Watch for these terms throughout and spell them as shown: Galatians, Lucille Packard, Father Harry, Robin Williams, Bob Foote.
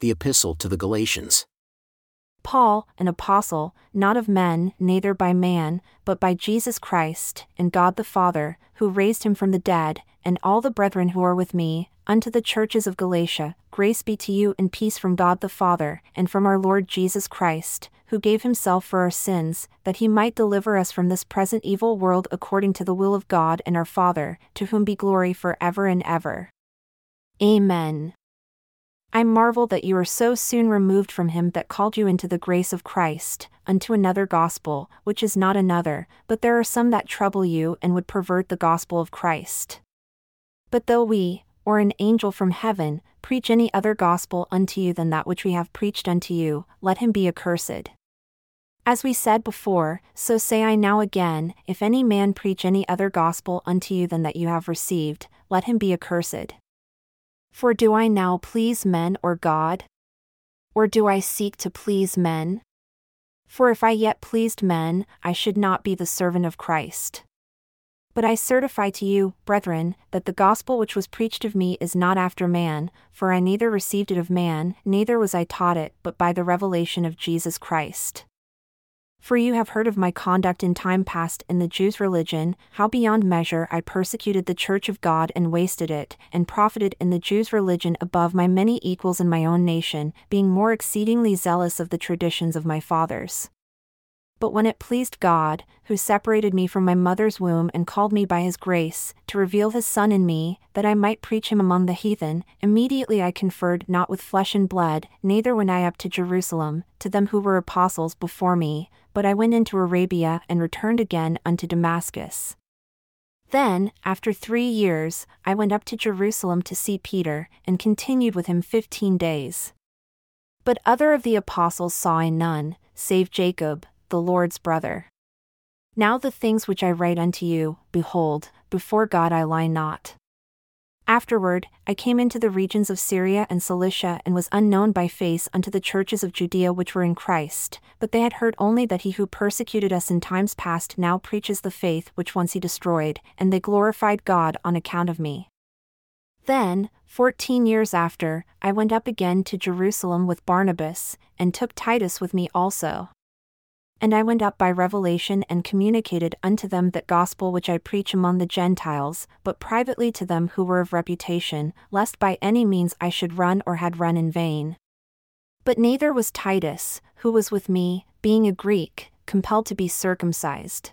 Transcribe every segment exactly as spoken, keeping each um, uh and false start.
the Epistle to the Galatians. Paul, an apostle, not of men, neither by man, but by Jesus Christ, and God the Father, who raised him from the dead, and all the brethren who are with me, unto the churches of Galatia, grace be to you and peace from God the Father, and from our Lord Jesus Christ, who gave himself for our sins, that he might deliver us from this present evil world according to the will of God and our Father, to whom be glory for ever and ever. Amen. I marvel that you are so soon removed from him that called you into the grace of Christ, unto another gospel, which is not another, but there are some that trouble you and would pervert the gospel of Christ. But though we, or an angel from heaven, preach any other gospel unto you than that which we have preached unto you, let him be accursed. As we said before, so say I now again, if any man preach any other gospel unto you than that you have received, let him be accursed. For do I now please men or God? Or do I seek to please men? For if I yet pleased men, I should not be the servant of Christ. But I certify to you, brethren, that the gospel which was preached of me is not after man, for I neither received it of man, neither was I taught it, but by the revelation of Jesus Christ. For you have heard of my conduct in time past in the Jews' religion, how beyond measure I persecuted the church of God and wasted it, and profited in the Jews' religion above my many equals in my own nation, being more exceedingly zealous of the traditions of my fathers. But when it pleased God, who separated me from my mother's womb and called me by his grace, to reveal his Son in me, that I might preach him among the heathen, immediately I conferred not with flesh and blood, neither went I up to Jerusalem, to them who were apostles before me, but I went into Arabia and returned again unto Damascus. Then, after three years, I went up to Jerusalem to see Peter, and continued with him fifteen days. But other of the apostles saw I none, save Jacob, the Lord's brother. Now the things which I write unto you, behold, before God I lie not. Afterward, I came into the regions of Syria and Cilicia and was unknown by face unto the churches of Judea which were in Christ, but they had heard only that he who persecuted us in times past now preaches the faith which once he destroyed, and they glorified God on account of me. Then, fourteen years after, I went up again to Jerusalem with Barnabas, and took Titus with me also. And I went up by revelation and communicated unto them that gospel which I preach among the Gentiles, but privately to them who were of reputation, lest by any means I should run or had run in vain. But neither was Titus, who was with me, being a Greek, compelled to be circumcised.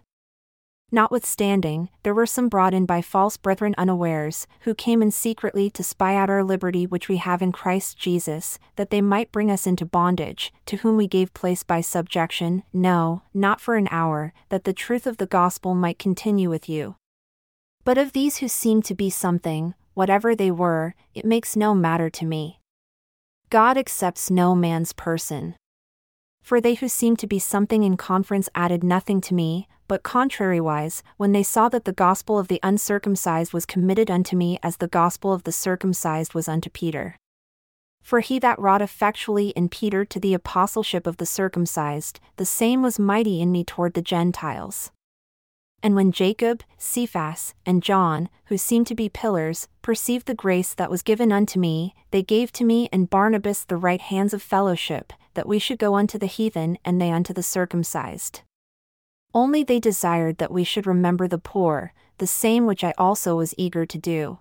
Notwithstanding, there were some brought in by false brethren unawares, who came in secretly to spy out our liberty which we have in Christ Jesus, that they might bring us into bondage, to whom we gave place by subjection, no, not for an hour, that the truth of the gospel might continue with you. But of these who seemed to be something, whatever they were, it makes no matter to me. God accepts no man's person. For they who seemed to be something in conference added nothing to me, but contrariwise, when they saw that the gospel of the uncircumcised was committed unto me as the gospel of the circumcised was unto Peter. For he that wrought effectually in Peter to the apostleship of the circumcised, the same was mighty in me toward the Gentiles. And when Jacob, Cephas, and John, who seemed to be pillars, perceived the grace that was given unto me, they gave to me and Barnabas the right hands of fellowship, that we should go unto the heathen and they unto the circumcised. Only they desired that we should remember the poor, the same which I also was eager to do.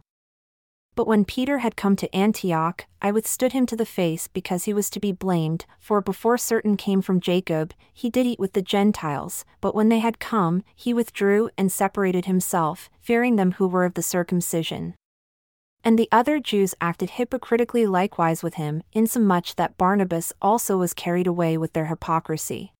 But when Peter had come to Antioch, I withstood him to the face because he was to be blamed, for before certain came from Jacob, he did eat with the Gentiles, but when they had come, he withdrew and separated himself, fearing them who were of the circumcision. And the other Jews acted hypocritically likewise with him, insomuch that Barnabas also was carried away with their hypocrisy.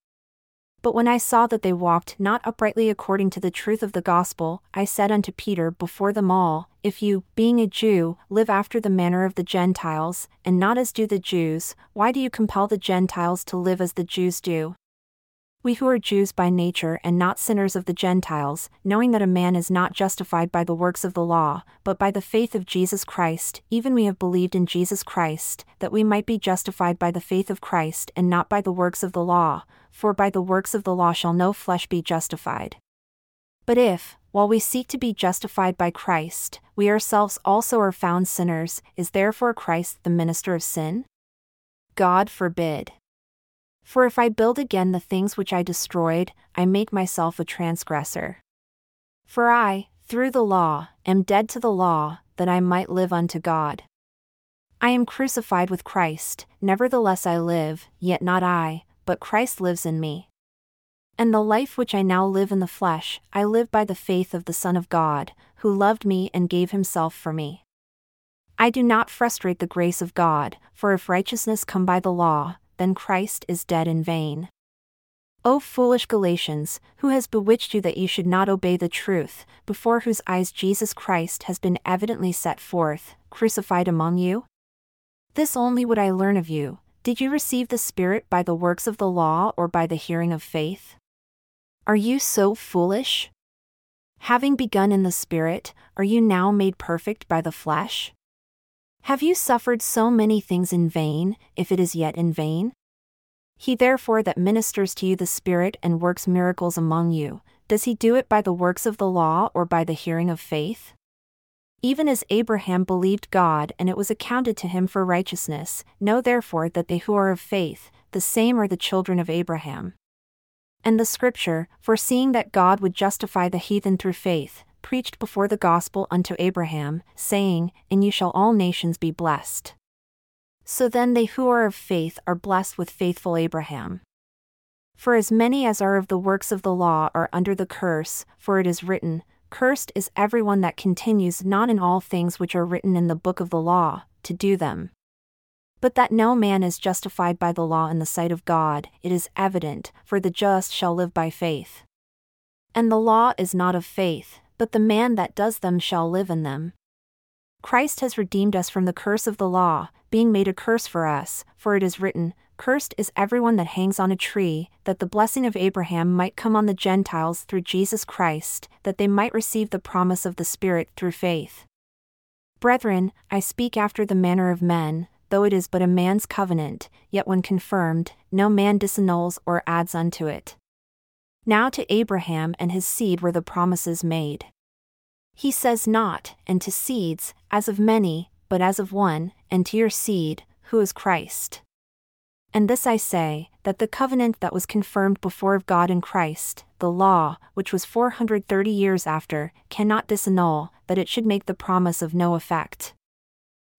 But when I saw that they walked not uprightly according to the truth of the gospel, I said unto Peter before them all, If you, being a Jew, live after the manner of the Gentiles, and not as do the Jews, why do you compel the Gentiles to live as the Jews do? We who are Jews by nature and not sinners of the Gentiles, knowing that a man is not justified by the works of the law, but by the faith of Jesus Christ, even we have believed in Jesus Christ, that we might be justified by the faith of Christ and not by the works of the law, for by the works of the law shall no flesh be justified. But if, while we seek to be justified by Christ, we ourselves also are found sinners, is therefore Christ the minister of sin? God forbid. For if I build again the things which I destroyed, I make myself a transgressor. For I, through the law, am dead to the law, that I might live unto God. I am crucified with Christ, nevertheless I live, yet not I, but Christ lives in me. And the life which I now live in the flesh, I live by the faith of the Son of God, who loved me and gave himself for me. I do not frustrate the grace of God, for if righteousness come by the law, then Christ is dead in vain. O foolish Galatians, who has bewitched you that you should not obey the truth, before whose eyes Jesus Christ has been evidently set forth, crucified among you? This only would I learn of you, did you receive the Spirit by the works of the law or by the hearing of faith? Are you so foolish? Having begun in the Spirit, are you now made perfect by the flesh? Have you suffered so many things in vain, if it is yet in vain? He therefore that ministers to you the Spirit and works miracles among you, does he do it by the works of the law or by the hearing of faith? Even as Abraham believed God and it was accounted to him for righteousness, know therefore that they who are of faith, the same are the children of Abraham. And the Scripture, foreseeing that God would justify the heathen through faith, preached before the gospel unto Abraham, saying, In you shall all nations be blessed. So then they who are of faith are blessed with faithful Abraham. For as many as are of the works of the law are under the curse, for it is written, Cursed is everyone that continues not in all things which are written in the book of the law, to do them. But that no man is justified by the law in the sight of God, it is evident, for the just shall live by faith. And the law is not of faith, but the man that does them shall live in them. Christ has redeemed us from the curse of the law, being made a curse for us, for it is written, Cursed is everyone that hangs on a tree, that the blessing of Abraham might come on the Gentiles through Jesus Christ, that they might receive the promise of the Spirit through faith. Brethren, I speak after the manner of men, though it is but a man's covenant, yet when confirmed, no man disannuls or adds unto it. Now to Abraham and his seed were the promises made. He says not, and to seeds, as of many, but as of one, and to your seed, who is Christ. And this I say, that the covenant that was confirmed before of God in Christ, the law, which was four hundred thirty years after, cannot disannul, that it should make the promise of no effect.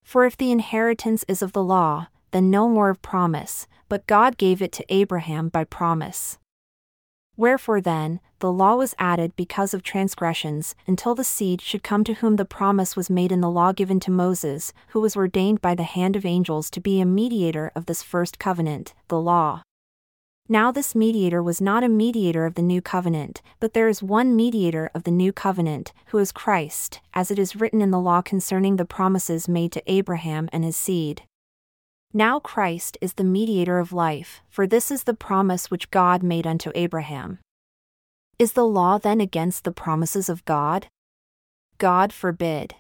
For if the inheritance is of the law, then no more of promise, but God gave it to Abraham by promise. Wherefore then, the law was added because of transgressions, until the seed should come to whom the promise was made in the law given to Moses, who was ordained by the hand of angels to be a mediator of this first covenant, the law. Now this mediator was not a mediator of the new covenant, but there is one mediator of the new covenant, who is Christ, as it is written in the law concerning the promises made to Abraham and his seed. Now Christ is the mediator of life, for this is the promise which God made unto Abraham. Is the law then against the promises of God? God forbid.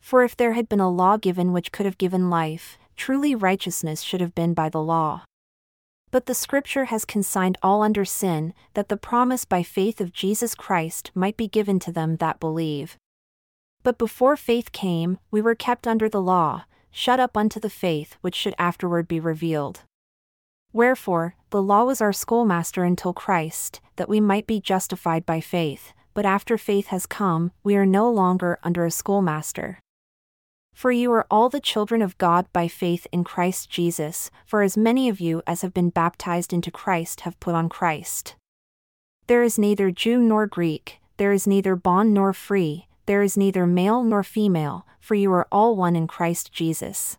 For if there had been a law given which could have given life, truly righteousness should have been by the law. But the Scripture has consigned all under sin, that the promise by faith of Jesus Christ might be given to them that believe. But before faith came, we were kept under the law, shut up unto the faith which should afterward be revealed. Wherefore, the law was our schoolmaster until Christ, that we might be justified by faith, but after faith has come, we are no longer under a schoolmaster. For you are all the children of God by faith in Christ Jesus, for as many of you as have been baptized into Christ have put on Christ. There is neither Jew nor Greek, there is neither bond nor free, there is neither male nor female, for you are all one in Christ Jesus.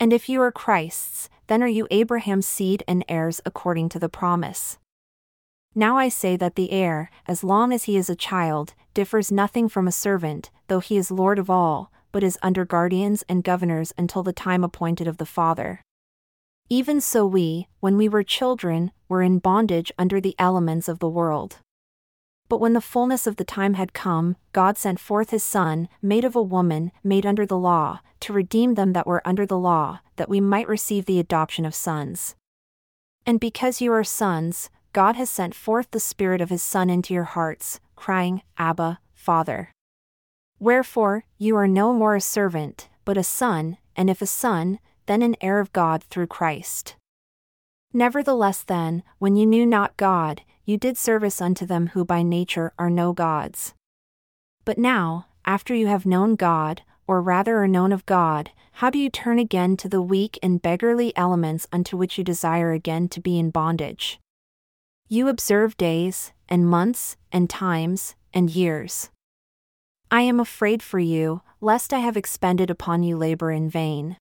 And if you are Christ's, then are you Abraham's seed and heirs according to the promise. Now I say that the heir, as long as he is a child, differs nothing from a servant, though he is Lord of all, but is under guardians and governors until the time appointed of the Father. Even so we, when we were children, were in bondage under the elements of the world. But when the fullness of the time had come, God sent forth his Son, made of a woman, made under the law, to redeem them that were under the law, that we might receive the adoption of sons. And because you are sons, God has sent forth the Spirit of his Son into your hearts, crying, Abba, Father. Wherefore, you are no more a servant, but a son, and if a son, then an heir of God through Christ. Nevertheless then, when you knew not God, you did service unto them who by nature are no gods. But now, after you have known God, or rather are known of God, how do you turn again to the weak and beggarly elements unto which you desire again to be in bondage? You observe days, and months, and times, and years. I am afraid for you, lest I have expended upon you labor in vain.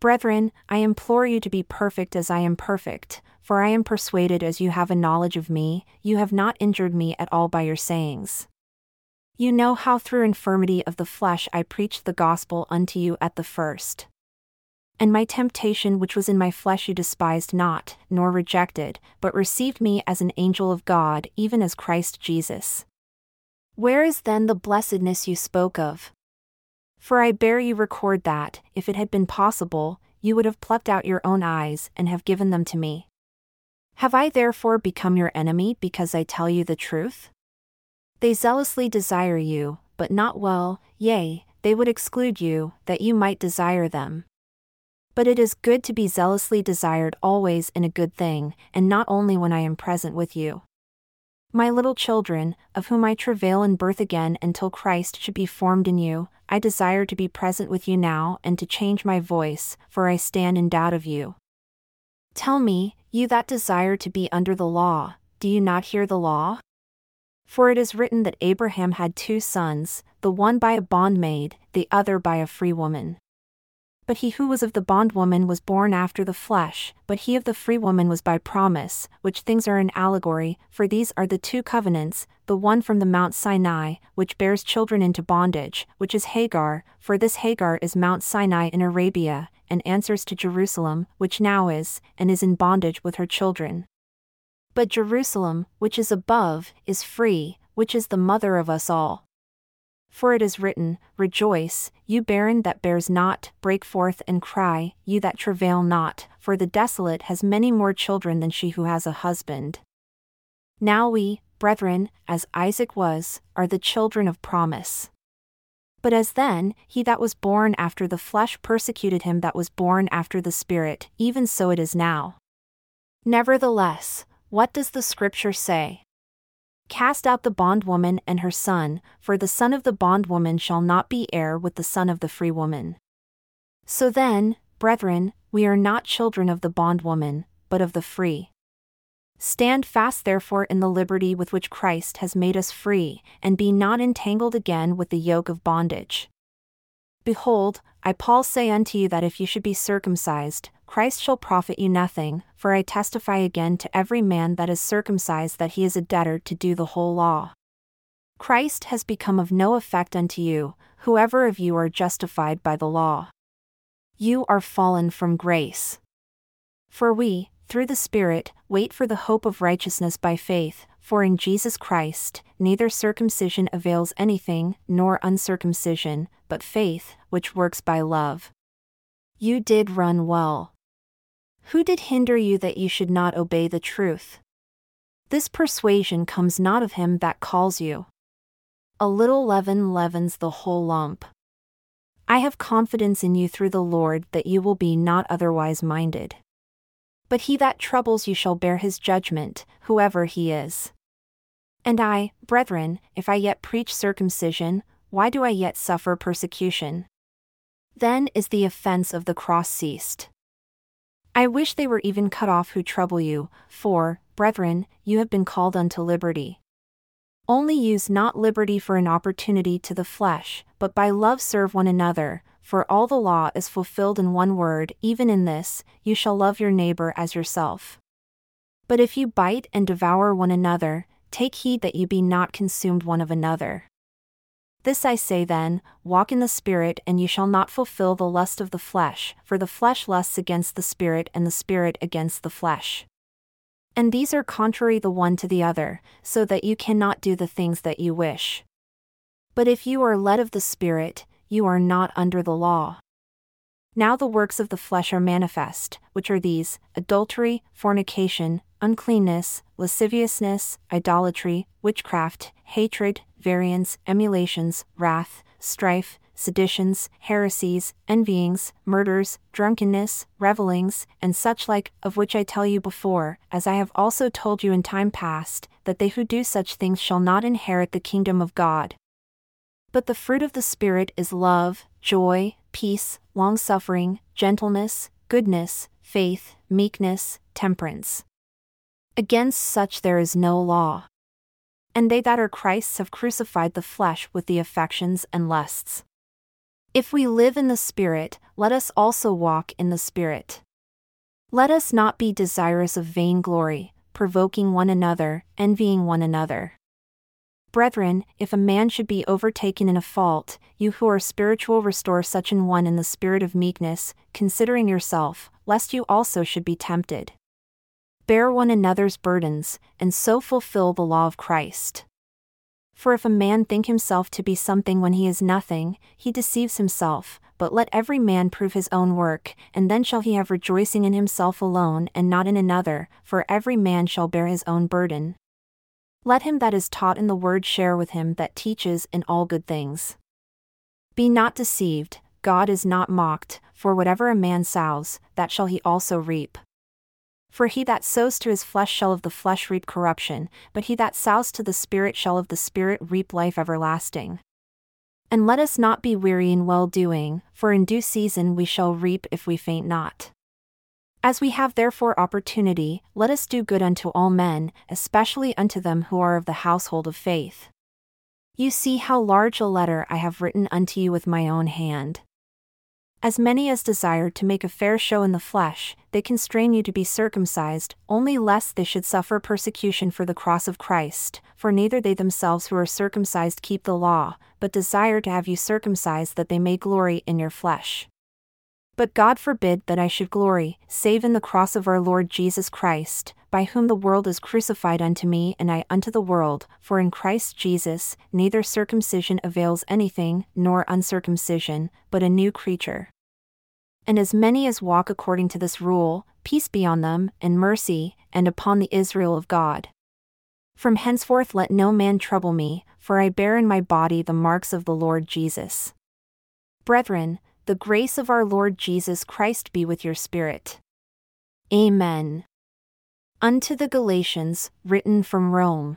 Brethren, I implore you to be perfect as I am perfect, for I am persuaded as you have a knowledge of me, you have not injured me at all by your sayings. You know how through infirmity of the flesh I preached the gospel unto you at the first. And my temptation which was in my flesh you despised not, nor rejected, but received me as an angel of God, even as Christ Jesus. Where is then the blessedness you spoke of? For I bear you record that, if it had been possible, you would have plucked out your own eyes and have given them to me. Have I therefore become your enemy because I tell you the truth? They zealously desire you, but not well, yea, they would exclude you, that you might desire them. But it is good to be zealously desired always in a good thing, and not only when I am present with you. My little children, of whom I travail in birth again until Christ should be formed in you, I desire to be present with you now and to change my voice, for I stand in doubt of you. Tell me, you that desire to be under the law, do you not hear the law? For it is written that Abraham had two sons, the one by a bondmaid, the other by a free woman. But he who was of the bondwoman was born after the flesh, but he of the free woman was by promise, which things are an allegory, for these are the two covenants, the one from the Mount Sinai, which bears children into bondage, which is Hagar, for this Hagar is Mount Sinai in Arabia, and answers to Jerusalem, which now is, and is in bondage with her children. But Jerusalem, which is above, is free, which is the mother of us all. For it is written, Rejoice, you barren that bears not, break forth and cry, you that travail not, for the desolate has many more children than she who has a husband. Now we, brethren, as Isaac was, are the children of promise. But as then, he that was born after the flesh persecuted him that was born after the Spirit, even so it is now. Nevertheless, what does the Scripture say? Cast out the bondwoman and her son, for the son of the bondwoman shall not be heir with the son of the free woman. So then, brethren, we are not children of the bondwoman, but of the free. Stand fast therefore in the liberty with which Christ has made us free, and be not entangled again with the yoke of bondage. Behold, I Paul say unto you that if you should be circumcised, Christ shall profit you nothing, for I testify again to every man that is circumcised that he is a debtor to do the whole law. Christ has become of no effect unto you, whoever of you are justified by the law. You are fallen from grace. For we, through the Spirit, wait for the hope of righteousness by faith, for in Jesus Christ, neither circumcision avails anything, nor uncircumcision, but faith, which works by love. You did run well. Who did hinder you that you should not obey the truth? This persuasion comes not of him that calls you. A little leaven leavens the whole lump. I have confidence in you through the Lord that you will be not otherwise minded. But he that troubles you shall bear his judgment, whoever he is. And I, brethren, if I yet preach circumcision, why do I yet suffer persecution? Then is the offense of the cross ceased. I wish they were even cut off who trouble you, for, brethren, you have been called unto liberty. Only use not liberty for an opportunity to the flesh, but by love serve one another, for all the law is fulfilled in one word, even in this, you shall love your neighbor as yourself. But if you bite and devour one another, take heed that you be not consumed one of another. This I say then, walk in the Spirit and you shall not fulfill the lust of the flesh, for the flesh lusts against the Spirit and the Spirit against the flesh. And these are contrary the one to the other, so that you cannot do the things that you wish. But if you are led of the Spirit, you are not under the law. Now the works of the flesh are manifest, which are these: adultery, fornication, uncleanness, lasciviousness, idolatry, witchcraft, hatred, variance, emulations, wrath, strife, seditions, heresies, envyings, murders, drunkenness, revellings, and such like, of which I tell you before, as I have also told you in time past, that they who do such things shall not inherit the kingdom of God. But the fruit of the Spirit is love, joy, peace, long-suffering, gentleness, goodness, faith, meekness, temperance. Against such there is no law. And they that are Christ's have crucified the flesh with the affections and lusts. If we live in the Spirit, let us also walk in the Spirit. Let us not be desirous of vainglory, provoking one another, envying one another. Brethren, if a man should be overtaken in a fault, you who are spiritual restore such an one in the spirit of meekness, considering yourself, lest you also should be tempted. Bear one another's burdens, and so fulfill the law of Christ. For if a man think himself to be something when he is nothing, he deceives himself, but let every man prove his own work, and then shall he have rejoicing in himself alone and not in another, for every man shall bear his own burden. Let him that is taught in the word share with him that teaches in all good things. Be not deceived, God is not mocked, for whatever a man sows, that shall he also reap. For he that sows to his flesh shall of the flesh reap corruption, but he that sows to the Spirit shall of the Spirit reap life everlasting. And let us not be weary in well-doing, for in due season we shall reap if we faint not. As we have therefore opportunity, let us do good unto all men, especially unto them who are of the household of faith. You see how large a letter I have written unto you with my own hand. As many as desire to make a fair show in the flesh, they constrain you to be circumcised, only lest they should suffer persecution for the cross of Christ, for neither they themselves who are circumcised keep the law, but desire to have you circumcised that they may glory in your flesh. But God forbid that I should glory, save in the cross of our Lord Jesus Christ, by whom the world is crucified unto me and I unto the world, for in Christ Jesus neither circumcision avails anything, nor uncircumcision, but a new creature. And as many as walk according to this rule, peace be on them, and mercy, and upon the Israel of God. From henceforth let no man trouble me, for I bear in my body the marks of the Lord Jesus. Brethren, the grace of our Lord Jesus Christ be with your spirit. Amen. Unto the Galatians, written from Rome.